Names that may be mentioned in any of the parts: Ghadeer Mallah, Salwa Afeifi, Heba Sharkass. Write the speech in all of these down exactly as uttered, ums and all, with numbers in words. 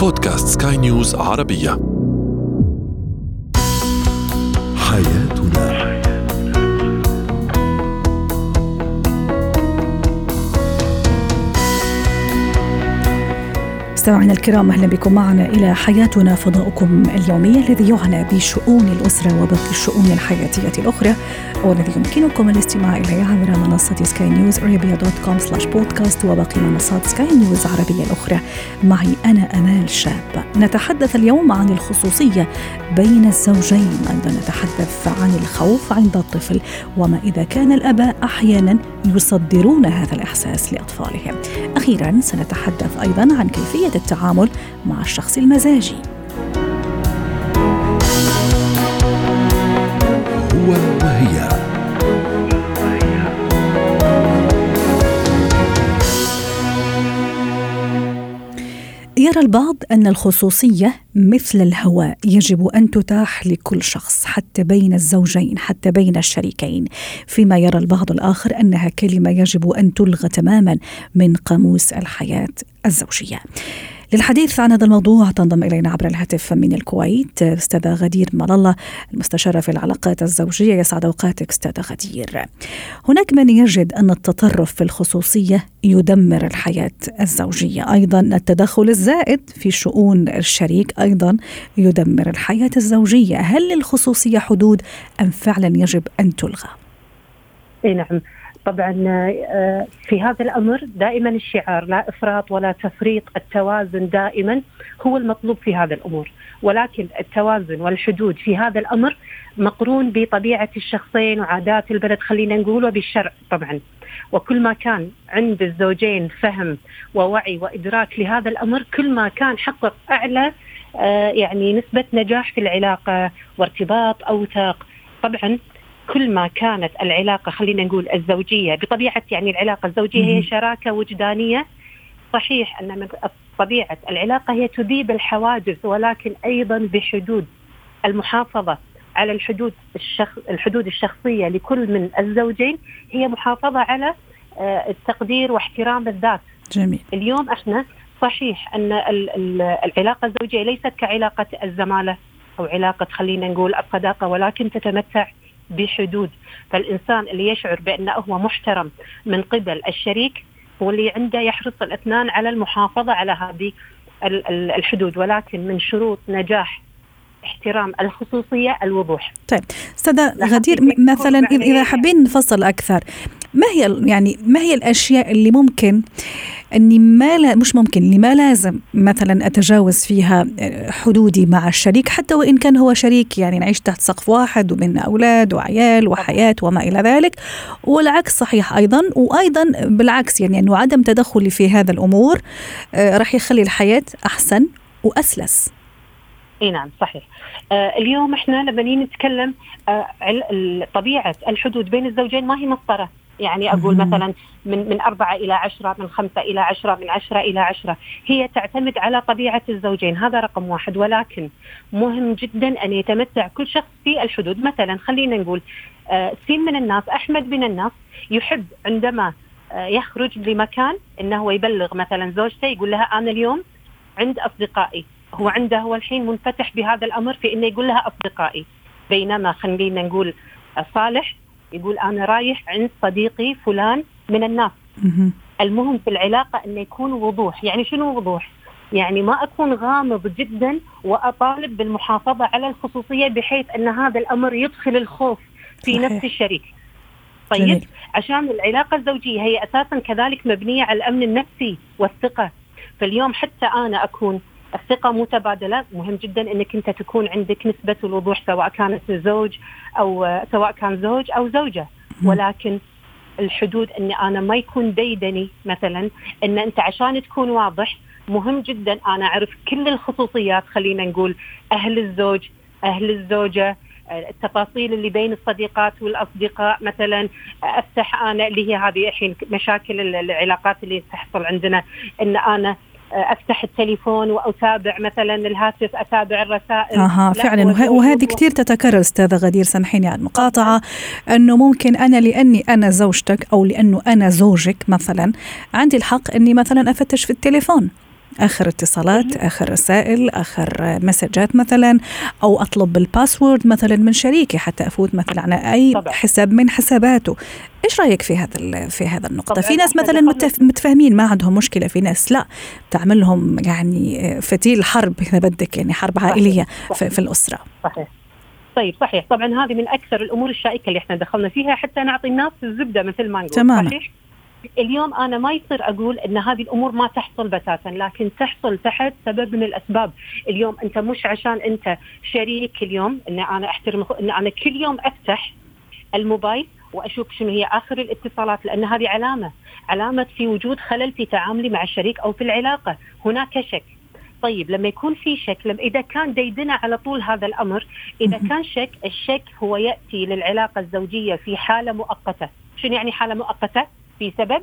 بودكاست سكاي نيوز عربية. حياتنا مستمعينا الكرام، أهلا بكم معنا إلى حياتنا، فضاؤكم اليومي الذي يعنى بشؤون الأسرة وباقي الشؤون الحياتية الأخرى، والذي يمكنكم الاستماع إليه عبر منصة سكاي نيوز أرابيا دوت كوم سلاش بودكاست وباقي منصات سكاي نيوز عربية الأخرى. معي أنا أمال شاب. نتحدث اليوم عن الخصوصية بين الزوجين، أيضا نتحدث عن الخوف عند الطفل وما إذا كان الآباء أحيانا يصدرون هذا الإحساس لأطفالهم. أخيرا سنتحدث أيضا عن كيفية التعامل مع الشخص المزاجي. هو وهي. يرى البعض أن الخصوصية مثل الهواء، يجب أن تتاح لكل شخص، حتى بين الزوجين، حتى بين الشريكين، فيما يرى البعض الآخر أنها كلمة يجب أن تلغى تماما من قاموس الحياة الزوجية. للحديث عن هذا الموضوع تنضم إلينا عبر الهاتف من الكويت أستاذة غدير ملالة، المستشارة في العلاقات الزوجية. يسعد أوقاتك أستاذة غدير. هناك من يجد أن التطرف في الخصوصية يدمر الحياة الزوجية، أيضا التدخل الزائد في شؤون الشريك أيضا يدمر الحياة الزوجية. هل للخصوصية حدود أم فعلا يجب أن تلغى؟ إيه نعم، طبعا في هذا الأمر دائما الشعار لا إفراط ولا تفريط، التوازن دائما هو المطلوب في هذا الأمور، ولكن التوازن والحدود في هذا الأمر مقرون بطبيعة الشخصين وعادات البلد، خلينا نقول، وبالشرع طبعا. وكل ما كان عند الزوجين فهم ووعي وإدراك لهذا الأمر، كل ما كان حقق أعلى يعني نسبة نجاح في العلاقة وارتباط أوثق. طبعا كل ما كانت العلاقة، خلينا نقول الزوجية، بطبيعة يعني العلاقة الزوجية هي شراكة وجدانية، صحيح أن طبيعة العلاقة هي تذيب الحواجز، ولكن أيضا بحدود. المحافظة على الحدود الشخ... الحدود الشخصية لكل من الزوجين هي محافظة على التقدير واحترام الذات. جميل. اليوم احنا صحيح أن العلاقة الزوجية ليست كعلاقة الزمالة أو علاقة خلينا نقول الصداقة، ولكن تتمتع بحدود. فالإنسان اللي يشعر بأنه هو محترم من قبل الشريك هو اللي عنده يحرص الاثنان على المحافظة على هذه الحدود، ولكن من شروط نجاح احترام الخصوصية الوضوح. طيب أستاذة غدير، مثلا إذا حابين نفصل أكثر، ما هي يعني ما هي الأشياء اللي ممكن أني ما لا مش ممكن اللي ما لازم مثلا أتجاوز فيها حدودي مع الشريك، حتى وإن كان هو شريك يعني نعيش تحت سقف واحد ومنا أولاد وعيال وحياة وما إلى ذلك، والعكس صحيح أيضا. وأيضا بالعكس يعني أنه عدم تدخلي في هذا الأمور راح يخلي الحياة أحسن وأسلس. اي نعم صحيح. آه اليوم احنا لما نتكلم آه طبيعة الحدود بين الزوجين ما هي مسطرة، يعني اقول مثلا من من أربعة إلى عشرة، من خمسة إلى عشرة، من عشرة إلى عشرة، هي تعتمد على طبيعة الزوجين، هذا رقم واحد. ولكن مهم جدا أن يتمتع كل شخص في الحدود. مثلا خلينا نقول آه سين من الناس، أحمد من الناس يحب عندما آه يخرج لمكان أنه يبلغ مثلا زوجته، يقول لها أنا اليوم عند أصدقائي. هو عنده هو الحين منفتح بهذا الأمر في إنه يقول لها أصدقائي، بينما خلينا نقول صالح يقول أنا رايح عند صديقي فلان من الناس. المهم في العلاقة أن يكون وضوح. يعني شنو وضوح؟ يعني ما أكون غامض جدا وأطالب بالمحافظة على الخصوصية بحيث أن هذا الأمر يدخل الخوف في صحيح. نفس الشريك. طيب جميل. عشان العلاقة الزوجية هي أساسا كذلك مبنية على الأمن النفسي والثقة. فاليوم حتى أنا أكون الثقة متبادلة. مهم جدا أنك أنت تكون عندك نسبة الوضوح، سواء كانت زوج أو سواء كان زوج أو زوجة. ولكن الحدود أن أنا ما يكون ديدني، مثلا أن أنت عشان تكون واضح مهم جدا أنا أعرف كل الخصوصيات، خلينا نقول أهل الزوج، أهل الزوجة، التفاصيل اللي بين الصديقات والأصدقاء. مثلا أفتح أنا اللي هي هذه الحين مشاكل العلاقات اللي تحصل عندنا، أن أنا أفتح التليفون وأتابع مثلا الهاتف، أتابع الرسائل. أها فعلا، وهذه كتير تتكرر أستاذة غدير، سامحيني على المقاطعة، أنه ممكن أنا لأني أنا زوجتك أو لأنه أنا زوجك مثلا عندي الحق أني مثلا أفتش في التليفون آخر اتصالات، آخر رسائل، آخر مسجات مثلا، أو أطلب الباسورد مثلا من شريكي حتى أفوت مثلا على أي طبعا. حساب من حساباته. إيش رأيك في هذا في هذا النقطة؟ في ناس مثلا متف... متفاهمين ما عندهم مشكلة، في ناس لا تعملهم يعني فتيل حرب إذا بدك، يعني حرب عائلية صحيح. في... في الأسرة صحيح. طيب صحيح طبعا هذه من أكثر الأمور الشائكة اللي احنا دخلنا فيها حتى نعطي الناس الزبدة مثل ما نقول. تمام. صحيح. اليوم أنا ما يصير أقول أن هذه الأمور ما تحصل بتاتا، لكن تحصل تحت سبب من الأسباب. اليوم أنت مش عشان أنت شريك اليوم أن أنا أحترم أن أنا كل يوم أفتح الموبايل وأشوف شنو هي آخر الاتصالات، لأن هذه علامة علامة في وجود خلل في تعاملي مع الشريك أو في العلاقة، هناك شك. طيب لما يكون في شك، لما إذا كان ديدنا على طول هذا الأمر، إذا كان شك، الشك هو يأتي للعلاقة الزوجية في حالة مؤقتة. شنو يعني حالة مؤقتة؟ في سبب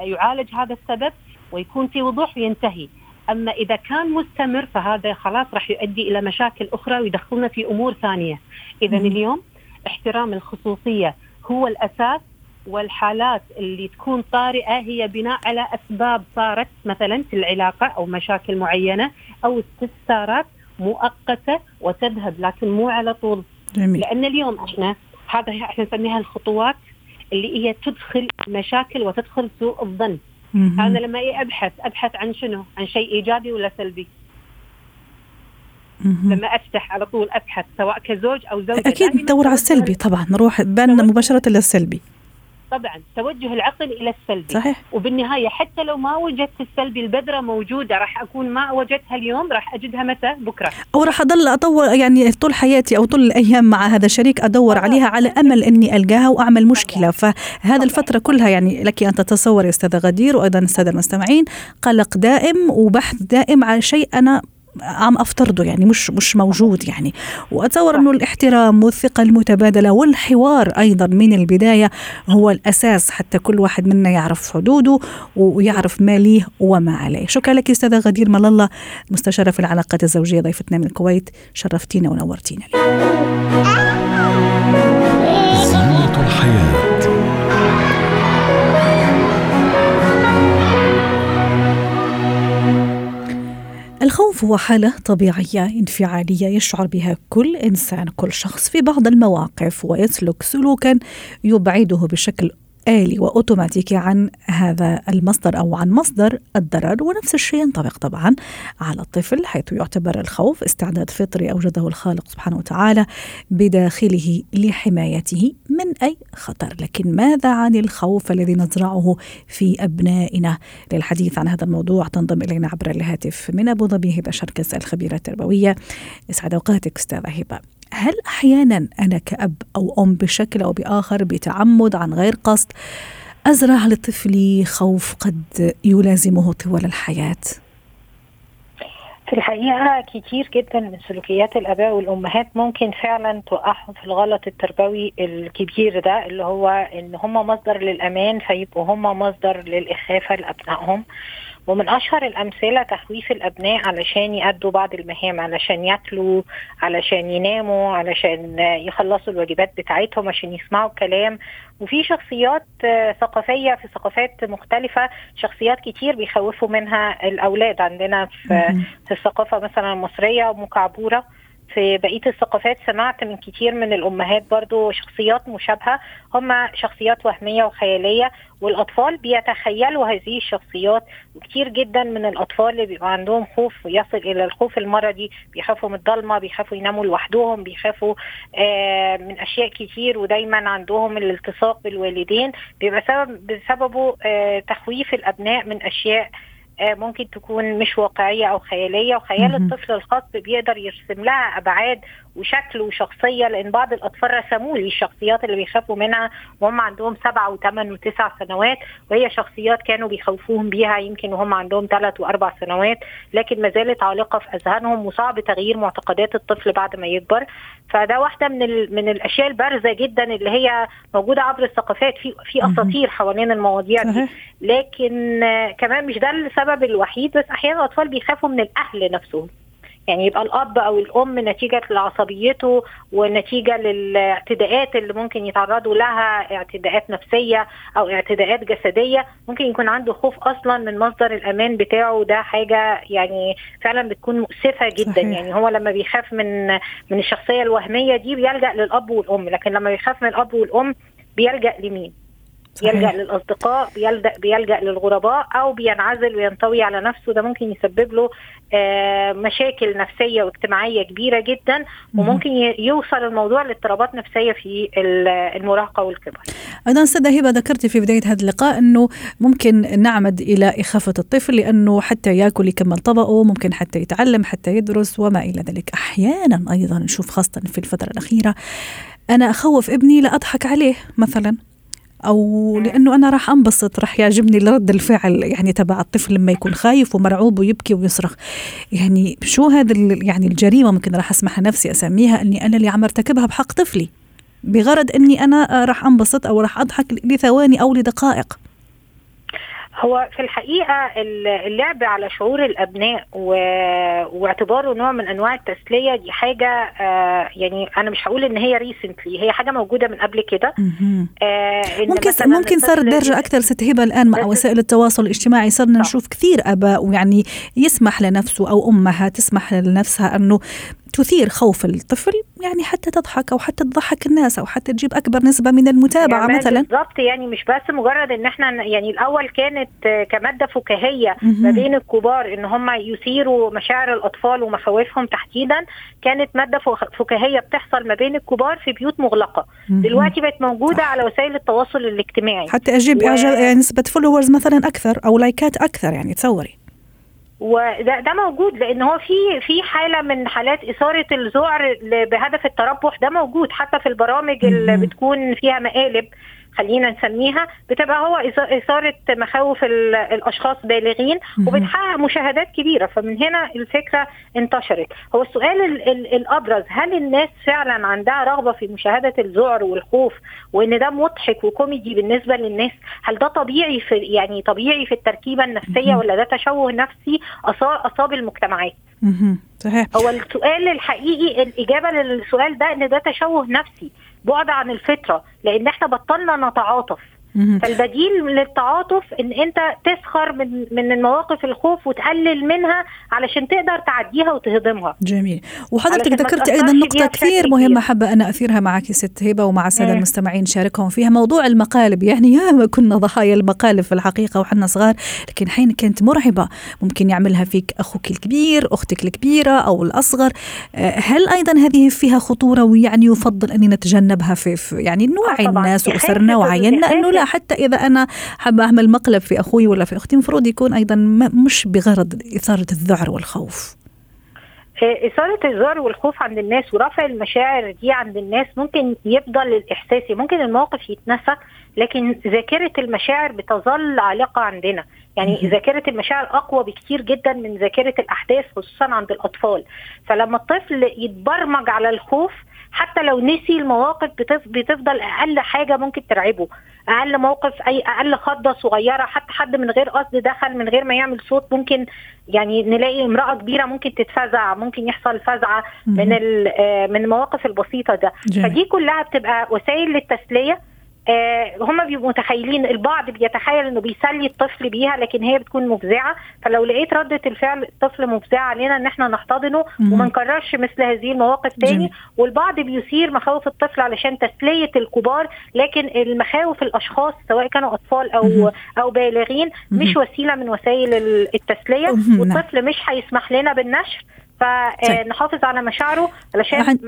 يعالج هذا السبب ويكون في وضوح وينتهي. أما إذا كان مستمر فهذا خلاص راح يؤدي إلى مشاكل أخرى ويدخلنا في أمور ثانية. إذن اليوم احترام الخصوصية هو الأساس، والحالات اللي تكون طارئة هي بناء على أسباب صارت مثلا في العلاقة أو مشاكل معينة أو استفسارات مؤقتة وتذهب، لكن مو على طول. جميل. لأن اليوم إحنا هذا إحنا نسميها الخطوات اللي هي تدخل مشاكل وتدخل سوء الظن. أنا لما أبحث أبحث عن شنو؟ عن شيء إيجابي ولا سلبي؟ لما أفتح على طول أبحث سواء كزوج أو زوجة أكيد ندور على السلبي طبعا، نروح بان مباشرة للسلبي طبعا، توجه العقل إلى السلبي. صحيح. وبالنهاية حتى لو ما وجدت السلبي، البذرة موجودة، راح أكون ما وجدتها اليوم راح أجدها متى؟ بكرة، أو راح أضل أدور يعني طول حياتي أو طول الأيام مع هذا الشريك أدور عليها على أمل أني ألقاها وأعمل مشكلة. فهذا الفترة كلها يعني لك أن تتصور يا أستاذة غدير وأيضا السادة المستمعين، قلق دائم وبحث دائم على شيء أنا عم أفترضه يعني مش مش موجود يعني. وأتصور إنه الاحترام والثقة المتبادلة والحوار أيضا من البداية هو الأساس، حتى كل واحد منا يعرف حدوده ويعرف ما ليه وما عليه. شكرا لك أستاذة غدير ملالة، مستشارة في العلاقات الزوجية، ضيفتنا من الكويت، شرفتينا ونورتينا. الخوف هو حالة طبيعية انفعالية يشعر بها كل إنسان، كل شخص في بعض المواقف، ويسلك سلوكا يبعده بشكل آلي وأوتوماتيكي عن هذا المصدر أو عن مصدر الضرر. ونفس الشيء ينطبق طبعا على الطفل، حيث يعتبر الخوف استعداد فطري أوجده الخالق سبحانه وتعالى بداخله لحمايته من أي خطر. لكن ماذا عن الخوف الذي نزرعه في أبنائنا؟ للحديث عن هذا الموضوع تنضم إلينا عبر الهاتف من أبو ظبي هبة شركس، الخبيرة التربوية. يسعد أوقاتك أستاذة هبة. هل أحيانا أنا كأب أو أم بشكل أو بآخر بتعمد عن غير قصد أزرع لطفلي خوف قد يلازمه طوال الحياة؟ في الحقيقة كتير جدا من سلوكيات الآباء والأمهات ممكن فعلا توقعهم في الغلط التربوي الكبير ده، اللي هو إن هم مصدر للأمان فيبقوا هم مصدر للإخافة لأبنائهم. ومن أشهر الأمثلة تخويف الأبناء علشان يأدوا بعض المهام، علشان يأكلوا، علشان يناموا، علشان يخلصوا الواجبات بتاعتهم، عشان يسمعوا الكلام. وفي شخصيات ثقافية في ثقافات مختلفة، شخصيات كتير بيخوفوا منها الأولاد عندنا في, في الثقافة مثلا المصرية ومكعبورة. في بقية الثقافات سمعت من كتير من الأمهات برضو شخصيات مشابهة، هما شخصيات وهمية وخيالية، والأطفال بيتخيلوا هذه الشخصيات. وكتير جدا من الأطفال اللي بيبقى عندهم خوف ويصل إلى الخوف المرضي، بيخافوا من الظلمة، بيخافوا يناموا لوحدهم، بيخافوا آه من أشياء كتير، ودايما عندهم الالتصاق بالوالدين بيبقى سبب بسببه آه تخويف الأبناء من أشياء ممكن تكون مش واقعية أو خيالية. وخيال الطفل الخاص بيقدر يرسم لها أبعاد وشكل وشخصية، لأن بعض الأطفال رسموا لي الشخصيات اللي بيخافوا منها وهم عندهم سبعة وثمان وتسع سنوات، وهي شخصيات كانوا بيخوفوهم بيها يمكن وهم عندهم ثلاث وأربع سنوات، لكن ما زالت عالقة في أذهانهم، وصعب تغيير معتقدات الطفل بعد ما يكبر. فده واحدة من ال... من الأشياء البارزة جدا اللي هي موجودة عبر الثقافات، في في أساطير حوالين المواضيع دي. لكن كمان مش ده السبب الوحيد بس، أحيانا الأطفال بيخافوا من الأهل نفسهم. يعني يبقى الأب أو الأم نتيجة لعصبيته ونتيجة للاعتداءات اللي ممكن يتعرضوا لها، اعتداءات نفسية أو اعتداءات جسدية، ممكن يكون عنده خوف أصلا من مصدر الأمان بتاعه، وده حاجة يعني فعلا بتكون مؤسفة جدا. صحيح. يعني هو لما بيخاف من من الشخصية الوهمية دي بيلجأ للأب والأم، لكن لما بيخاف من الأب والأم بيلجأ لمين؟ بيلجأ للأصدقاء، بيلجأ, بيلجأ للغرباء، أو بينعزل وينطوي على نفسه. ده ممكن يسبب له مشاكل نفسية واجتماعية كبيرة جدا، وممكن يوصل الموضوع لاضطرابات نفسية في المراهقة والكبر. أنا أستاذة هبة ذكرت في بداية هذا اللقاء أنه ممكن نعمد إلى إخافة الطفل، لأنه حتى يأكل يكمل طبقه، ممكن حتى يتعلم، حتى يدرس وما إلى ذلك. أحيانا أيضا نشوف خاصة في الفترة الأخيرة أنا أخوف ابني لأضحك عليه مثلا، أو لأنه أنا راح أنبسط، راح يعجبني رد الفعل يعني تبع الطفل لما يكون خايف ومرعوب ويبكي ويصرخ. يعني شو هذا يعني الجريمة ممكن راح أسمحها نفسي أسميها أني أنا اللي عم أرتكبها بحق طفلي، بغرض أني أنا راح أنبسط أو راح أضحك لثواني أو لدقائق. هو في الحقيقة اللعب على شعور الأبناء و... واعتباره نوع من أنواع التسلية دي حاجة آه يعني أنا مش هقول إن هي ريسنتلي، هي حاجة موجودة من قبل كده. آه ممكن ممكن صار درجة أكثر ستهيبة الآن مع وسائل التواصل الاجتماعي، صرنا نشوف كثير أباء ويعني يسمح لنفسه أو أمها تسمح لنفسها أنه تثير خوف الطفل، يعني حتى تضحك أو حتى تضحك الناس أو حتى تجيب أكبر نسبة من المتابعة يعني مثلا. بالضبط، يعني مش بس مجرد إن إحنا يعني الأول كانت كمادة فكاهية ما بين الكبار إن هم يثيروا مشاعر الأطفال ومخاوفهم تحديدا، كانت مادة فكاهية بتحصل ما بين الكبار في بيوت مغلقة. مم. دلوقتي بقت موجودة على وسائل التواصل الاجتماعي، حتى أجيب و... أعجاب نسبة فولوورز مثلا أكثر أو لايكات أكثر، يعني تصوري. وده ده موجود لان هو في في حاله من حالات اثاره الذعر بهدف التربح، ده موجود حتى في البرامج اللي بتكون فيها مقالب خلينا نسميها، بتبقى هو اثاره مخاوف الاشخاص بالغين وبتحقق مشاهدات كبيره، فمن هنا الفكره انتشرت. هو السؤال ال ال الابرز، هل الناس فعلا عندها رغبه في مشاهده الذعر والخوف وان ده مضحك وكوميدي بالنسبه للناس؟ هل ده طبيعي في يعني طبيعي في التركيبه النفسيه، ولا ده تشوه نفسي اصاب المجتمعات؟ صحيح. هو السؤال الحقيقي، الاجابه للسؤال ده ان ده تشوه نفسي بعد عن الفطرة، لأن احنا بطلنا نتعاطف. فالبديل للتعاطف ان انت تسخر من من المواقف الخوف وتقلل منها علشان تقدر تعديها وتهضمها. جميل. وحضرتك ذكرتي ايضا نقطة كثير مهمة حابة انا اثيرها معك يا ست هبة ومع السادة المستمعين شاركهم فيها، موضوع المقالب. يعني ياما كنا ضحايا المقالب في الحقيقة وحنا صغار، لكن حين كانت مرعبة، ممكن يعملها فيك اخوك الكبير، اختك الكبيرة او الاصغر. هل ايضا هذه فيها خطورة ويعني يفضل ان نتجنبها في, في يعني نوعي الناس واسرنا وعينا انه لا، حتى إذا أنا حابة أعمل مقلب في أخوي ولا في أختي مفروض يكون أيضا مش بغرض إثارة الذعر والخوف. إثارة الذعر والخوف عند الناس ورفع المشاعر دي عند الناس ممكن يفضل الإحساسي، ممكن الموقف يتنسى، لكن ذاكرة المشاعر بتظل عالقة عندنا. يعني ذاكرة المشاعر أقوى بكتير جدا من ذاكرة الأحداث خصوصا عند الأطفال. فلما الطفل يتبرمج على الخوف حتى لو نسي المواقف بتفضل أقل حاجة ممكن ترعبه، أقل موقف، أي أقل خضة صغيرة، حتى حد من غير قصد دخل من غير ما يعمل صوت ممكن يعني نلاقي امرأة كبيرة ممكن تتفزع، ممكن يحصل فزعة من من المواقف البسيطة ده. فدي كلها بتبقى وسائل للتسلية. آه هما بيبقوا متخيلين، البعض بيتخيل انه بيسلي الطفل بيها، لكن هي بتكون مفزعه. فلو لقيت ردة الفعل الطفل مفزعه علينا ان احنا نحتضنه وما نكررش مثل هذه المواقف تاني. والبعض بيثير مخاوف الطفل علشان تسليه الكبار، لكن المخاوف الاشخاص سواء كانوا اطفال او مم. او بالغين مش وسيله من وسائل التسليه، والطفل مش هيسمح لنا بالنشر. فنحافظ على مشاعره علشان عن...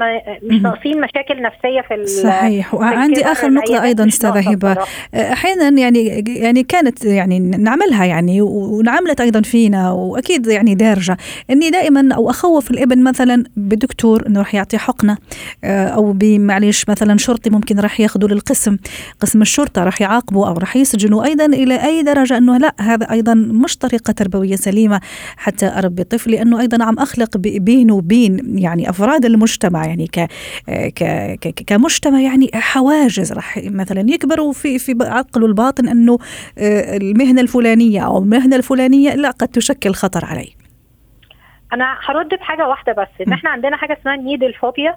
مش ناقصين مشاكل نفسية في ال... صحيح. وعندي آخر نقطة أيضا أستاذة هبة، أحيانا يعني يعني كانت يعني نعملها يعني ونعملت أيضا فينا، وأكيد يعني دارجة إني دائما أو أخوف الابن مثلا بالدكتور إنه رح يعطي حقنة، أو بمعليش مثلا شرطي ممكن رح ياخده للقسم قسم الشرطة رح يعاقبه أو رح يسجنه أيضا، إلى أي درجة إنه لا، هذا أيضا مش طريقة تربوية سليمة حتى أربي طفلي، إنه أيضا عم أخلق بين وبين يعني أفراد المجتمع يعني ك ك كمجتمع يعني حواجز رح مثلا يكبروا في في عقله الباطن أنه المهنة الفلانية أو المهنة الفلانية لا قد تشكل خطر عليه. انا هرد بحاجه واحده بس، ان احنا عندنا حاجه اسمها نيدل فوبيا،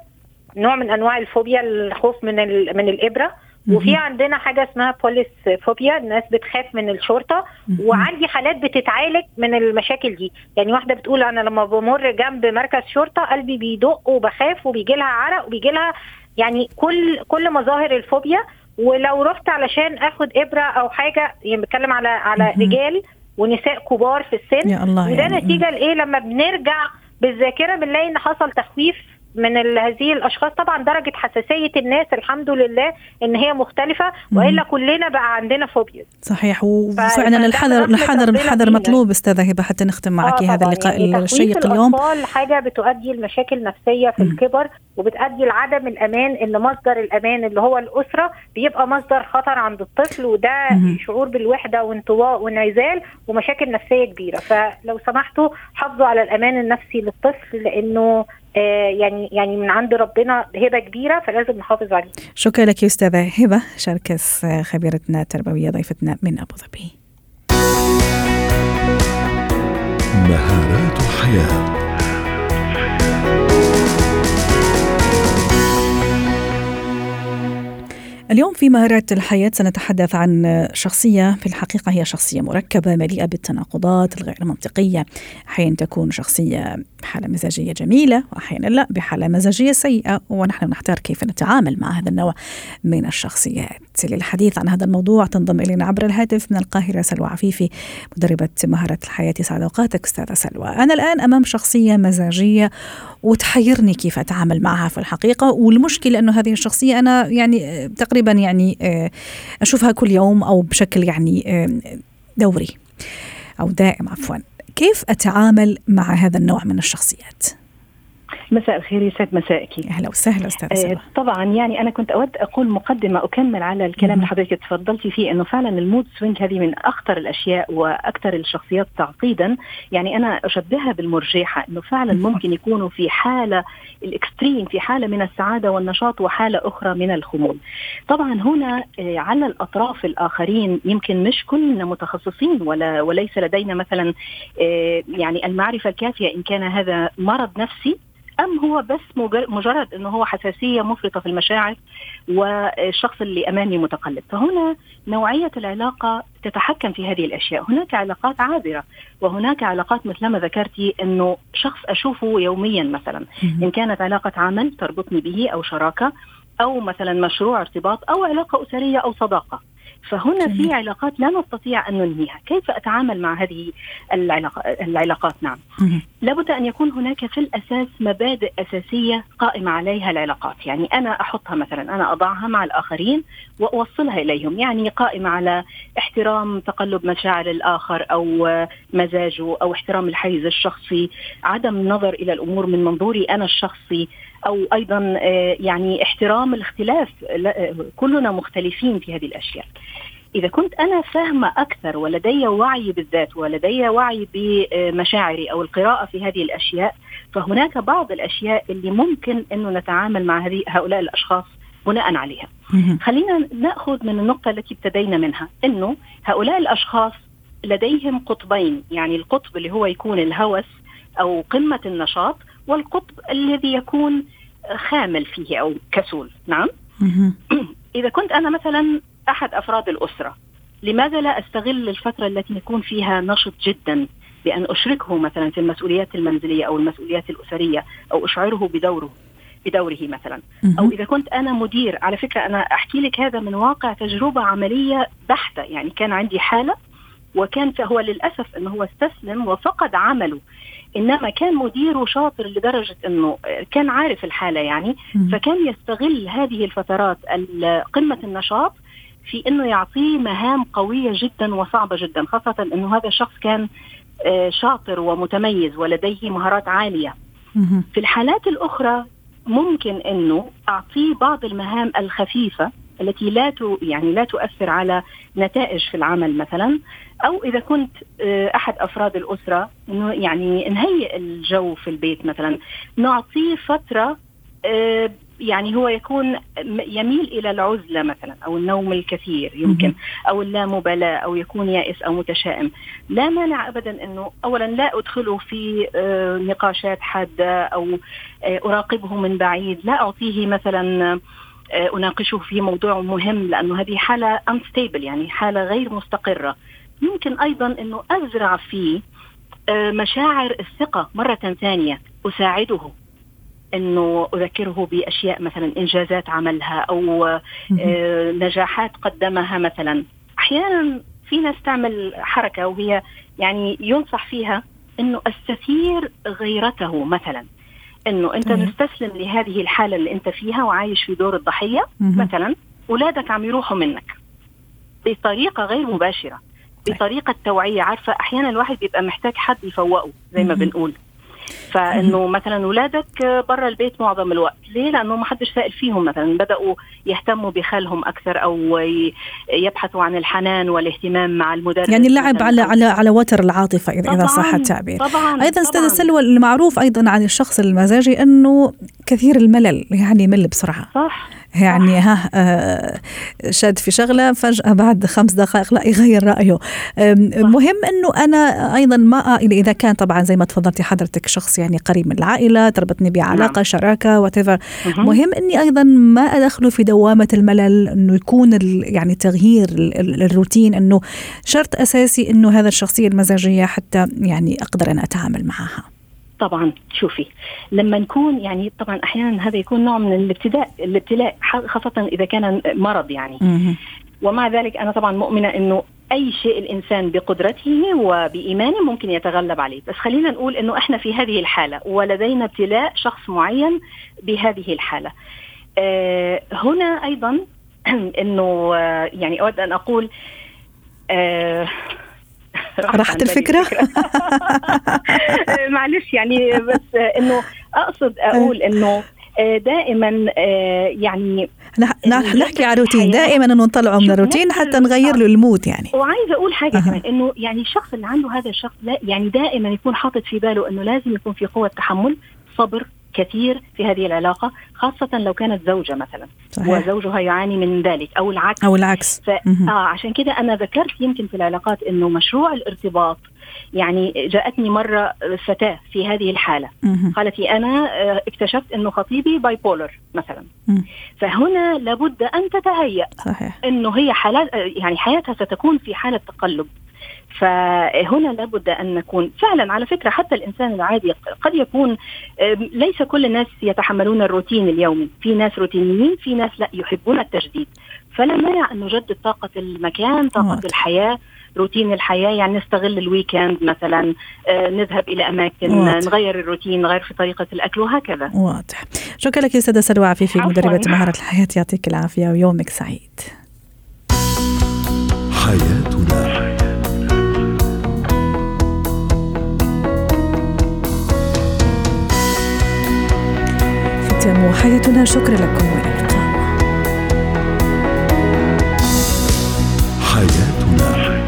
نوع من انواع الفوبيا، الخوف من ال... من الابره، وفي عندنا حاجه اسمها بوليس فوبيا، الناس بتخاف من الشرطه، وعندي حالات بتتعالج من المشاكل دي. يعني واحده بتقول انا لما بمر جنب مركز شرطه قلبي بيدق وبخاف وبيجي لها عرق وبيجي لها يعني كل كل مظاهر الفوبيا، ولو رحت علشان اخد ابره او حاجه، يعني بتكلم على على رجال ونساء كبار في السن، وده نتيجه لايه؟ لما بنرجع بالذاكره بنلاقي ان حصل تخويف من هذه الاشخاص. طبعا درجه حساسيه الناس الحمد لله ان هي مختلفه، والا كلنا بقى عندنا فوبيا. صحيح، وفعلا الحذر الحذر الحذر مطلوب. استاذه هبه، حتى نختم معك آه هذا اللقاء الشيق اليوم. الاطفال حاجه بتؤدي لمشاكل نفسيه في مم. الكبر، وبتؤدي لعدم الامان، ان مصدر الامان اللي هو الاسره بيبقى مصدر خطر عند الطفل، وده مم. شعور بالوحده وانطواء وانعزال ومشاكل نفسيه كبيره. فلو سمحتوا حافظوا على الامان النفسي للطفل، لانه آه يعني يعني من عند ربنا هبة كبيرة، فلازم نحافظ عليه. شكرا لك يا أستاذة هبة شركس، خبيرتنا التربوية ضيفتنا من أبو ظبي. مهارات الحياة. اليوم في مهارات الحياة سنتحدث عن شخصية، في الحقيقة هي شخصية مركبة مليئة بالتناقضات الغير منطقية. أحيانا تكون شخصية بحالة مزاجية جميلة، وأحيانا لا، بحالة مزاجية سيئة، ونحن نحتار كيف نتعامل مع هذا النوع من الشخصيات. للحديث عن هذا الموضوع تنضم إلينا عبر الهاتف من القاهرة سلوى عفيفي، مدربة مهارات الحياة. سعد أوقاتك أستاذة سلوى. أنا الآن أمام شخصية مزاجية وتحيرني كيف أتعامل معها في الحقيقة، والمشكلة أنه هذه الشخصية أنا يعني تقريبا يعني أشوفها كل يوم أو بشكل يعني دوري أو دائم عفوا. كيف أتعامل مع هذا النوع من الشخصيات؟ مساء الخير يا سيد، مساءكي. أهلا وسهلا أستاذ سلوى. طبعا يعني أنا كنت أود أقول مقدمة أكمل على الكلام اللي حضرتك تفضلتي فيه، أنه فعلا المود سوينج هذه من أخطر الأشياء وأكثر الشخصيات تعقيدا. يعني أنا أشبهها بالمرجحة، أنه فعلا ممكن يكونوا في حالة الإكستريم، في حالة من السعادة والنشاط وحالة أخرى من الخمول. طبعا هنا على الأطراف الآخرين، يمكن مش كلنا متخصصين ولا وليس لدينا مثلا يعني المعرفة الكافية إن كان هذا مرض نفسي أم هو بس مجرد أنه هو حساسية مفرطة في المشاعر والشخص اللي أمامي متقلب. فهنا نوعية العلاقة تتحكم في هذه الأشياء. هناك علاقات عابرة، وهناك علاقات مثلما ذكرتي أنه شخص أشوفه يوميا مثلا، إن كانت علاقة عمل تربطني به أو شراكة أو مثلا مشروع ارتباط أو علاقة أسرية أو صداقة. فهنا في علاقات لا نستطيع أن ننهيها. كيف أتعامل مع هذه العلاقات؟ نعم، لابد أن يكون هناك في الأساس مبادئ أساسية قائمة عليها العلاقات. يعني أنا أحطها مثلا، أنا أضعها مع الآخرين وأوصلها إليهم، يعني قائمة على احترام تقلب مشاعر الآخر أو مزاجه، أو احترام الحيز الشخصي، عدم النظر إلى الأمور من منظوري أنا الشخصي، أو أيضا يعني احترام الاختلاف، كلنا مختلفين في هذه الأشياء. إذا كنت أنا فاهمة أكثر ولدي وعي بالذات ولدي وعي بمشاعري أو القراءة في هذه الأشياء، فهناك بعض الأشياء اللي ممكن أنه نتعامل مع هذه هؤلاء الأشخاص بناء عليها. خلينا نأخذ من النقطة التي ابتدينا منها، أنه هؤلاء الأشخاص لديهم قطبين، يعني القطب اللي هو يكون الهوس أو قمة النشاط، والقطب الذي يكون خامل فيه أو كسول. نعم. إذا كنت أنا مثلا أحد أفراد الأسرة، لماذا لا أستغل الفترة التي نكون فيها نشط جدا بأن أشركه مثلا في المسؤوليات المنزلية أو المسؤوليات الأسرية، أو أشعره بدوره بدوره مثلا. أو إذا كنت أنا مدير، على فكرة أنا أحكي لك هذا من واقع تجربة عملية بحتة. يعني كان عندي حالة، وكان فهو للأسف أنه هو استسلم وفقد عمله، إنما كان مديره شاطر لدرجة أنه كان عارف الحالة يعني، فكان يستغل هذه الفترات قمة النشاط في أنه يعطيه مهام قوية جدا وصعبة جدا، خاصة أنه هذا الشخص كان شاطر ومتميز ولديه مهارات عالية. في الحالات الأخرى ممكن أنه أعطيه بعض المهام الخفيفة التي لا يعني لا تؤثر على نتائج في العمل مثلا. أو إذا كنت أحد أفراد الأسرة، إنه يعني نهيئ الجو في البيت مثلا، نعطيه فترة يعني هو يكون يميل إلى العزلة مثلا أو النوم الكثير يمكن أو اللامبالاة أو يكون يائس أو متشائم. لا مانع أبدا أنه أولا لا أدخله في نقاشات حادة أو أراقبه من بعيد، لا أعطيه مثلا أناقشه في موضوع مهم لأنه هذه حالة unstable يعني حالة غير مستقرة. يمكن أيضا أنه أزرع فيه مشاعر الثقة مرة ثانية، أساعده أنه أذكره بأشياء مثلا إنجازات عملها أو نجاحات قدمها. مثلا أحيانا في ناس تعمل حركة وهي يعني ينصح فيها أنه أستثير غيرته، مثلا أنه أنت مستسلم لهذه الحالة اللي أنت فيها وعايش في دور الضحية، مثلا أولادك عم يروحوا منك بطريقة غير مباشرة بطريقة توعية. عارفة أحيانا الواحد بيبقى محتاج حد يفوقه زي ما بنقول، فإنه مثلا ولادك برا البيت معظم الوقت ليه؟ لأنه ما حدش سائل فيهم، مثلا بدأوا يهتموا بخالهم أكثر أو يبحثوا عن الحنان والاهتمام مع المدرس، يعني اللعب على على على وتر العاطفة إذا صح التعبير. طبعاً أيضا أستاذة سلوى المعروف أيضا عن الشخص المزاجي أنه كثير الملل، يعني يمل بسرعة صح يعني ها شاد في شغلة فجأة بعد خمس دقائق لا يغير رأيه. مهم أنه أنا أيضا ما إذا كان طبعا زي ما تفضلتي حضرتك شخص يعني قريب من العائلة تربطني بعلاقة شراكة whatever، مهم أني أيضا ما أدخله في دوامة الملل، أنه يكون يعني تغيير الروتين أنه شرط أساسي أنه هذا الشخصية المزاجية حتى يعني أقدر أن أتعامل معها. طبعا شوفي لما نكون يعني طبعا أحيانا هذا يكون نوع من الابتلاء الابتلاء خاصة إذا كان مرض يعني مه. ومع ذلك أنا طبعا مؤمنة أنه أي شيء الإنسان بقدرته وبإيمانه ممكن يتغلب عليه، بس خلينا نقول أنه إحنا في هذه الحالة ولدينا ابتلاء شخص معين بهذه الحالة. أه هنا أيضا أنه يعني أود أن أقول أه راحت الفكرة معلش يعني بس إنه أقصد أقول إنه دائما يعني نحكي على روتين دائما إنه نطلعه من الروتين حتى نغير له المود يعني. وعايز أقول حاجة كمان إنه يعني الشخص اللي عنده هذا الشخص لا يعني دائما يكون حاطط في باله إنه لازم يكون في قوة تحمل صبر كثير في هذه العلاقة، خاصة لو كانت زوجة مثلا صحيح. وزوجها يعاني من ذلك أو العكس أو العكس ف... آه عشان كده أنا ذكرت يمكن في العلاقات إنه مشروع الارتباط. يعني جاءتني مرة فتاة في هذه الحالة مه. قالت لي أنا اكتشفت إنه خطيبي باي بولر مثلا مه. فهنا لابد أن تتهيأ صحيح. إنه هي حالات يعني حياتها ستكون في حالة تقلب، فهنا لابد أن نكون فعلا على فكرة حتى الإنسان العادي قد يكون ليس كل الناس يتحملون الروتين اليومي، في ناس روتينيين في ناس لا يحبون التجديد، فلا مانع أن نجدد طاقة المكان طاقة مات. الحياة روتين الحياة، يعني نستغل الويكند مثلا نذهب إلى أماكن واضح. نغير الروتين نغير في طريقة الأكل وهكذا. واضح. شكرا لك أستاذة سلوى عفيفي مدربة مهارة الحياة، يعطيك العافية ويومك سعيد. حياتنا حياتنا، شكرا لكم وإلى اللقاء. حياتنا.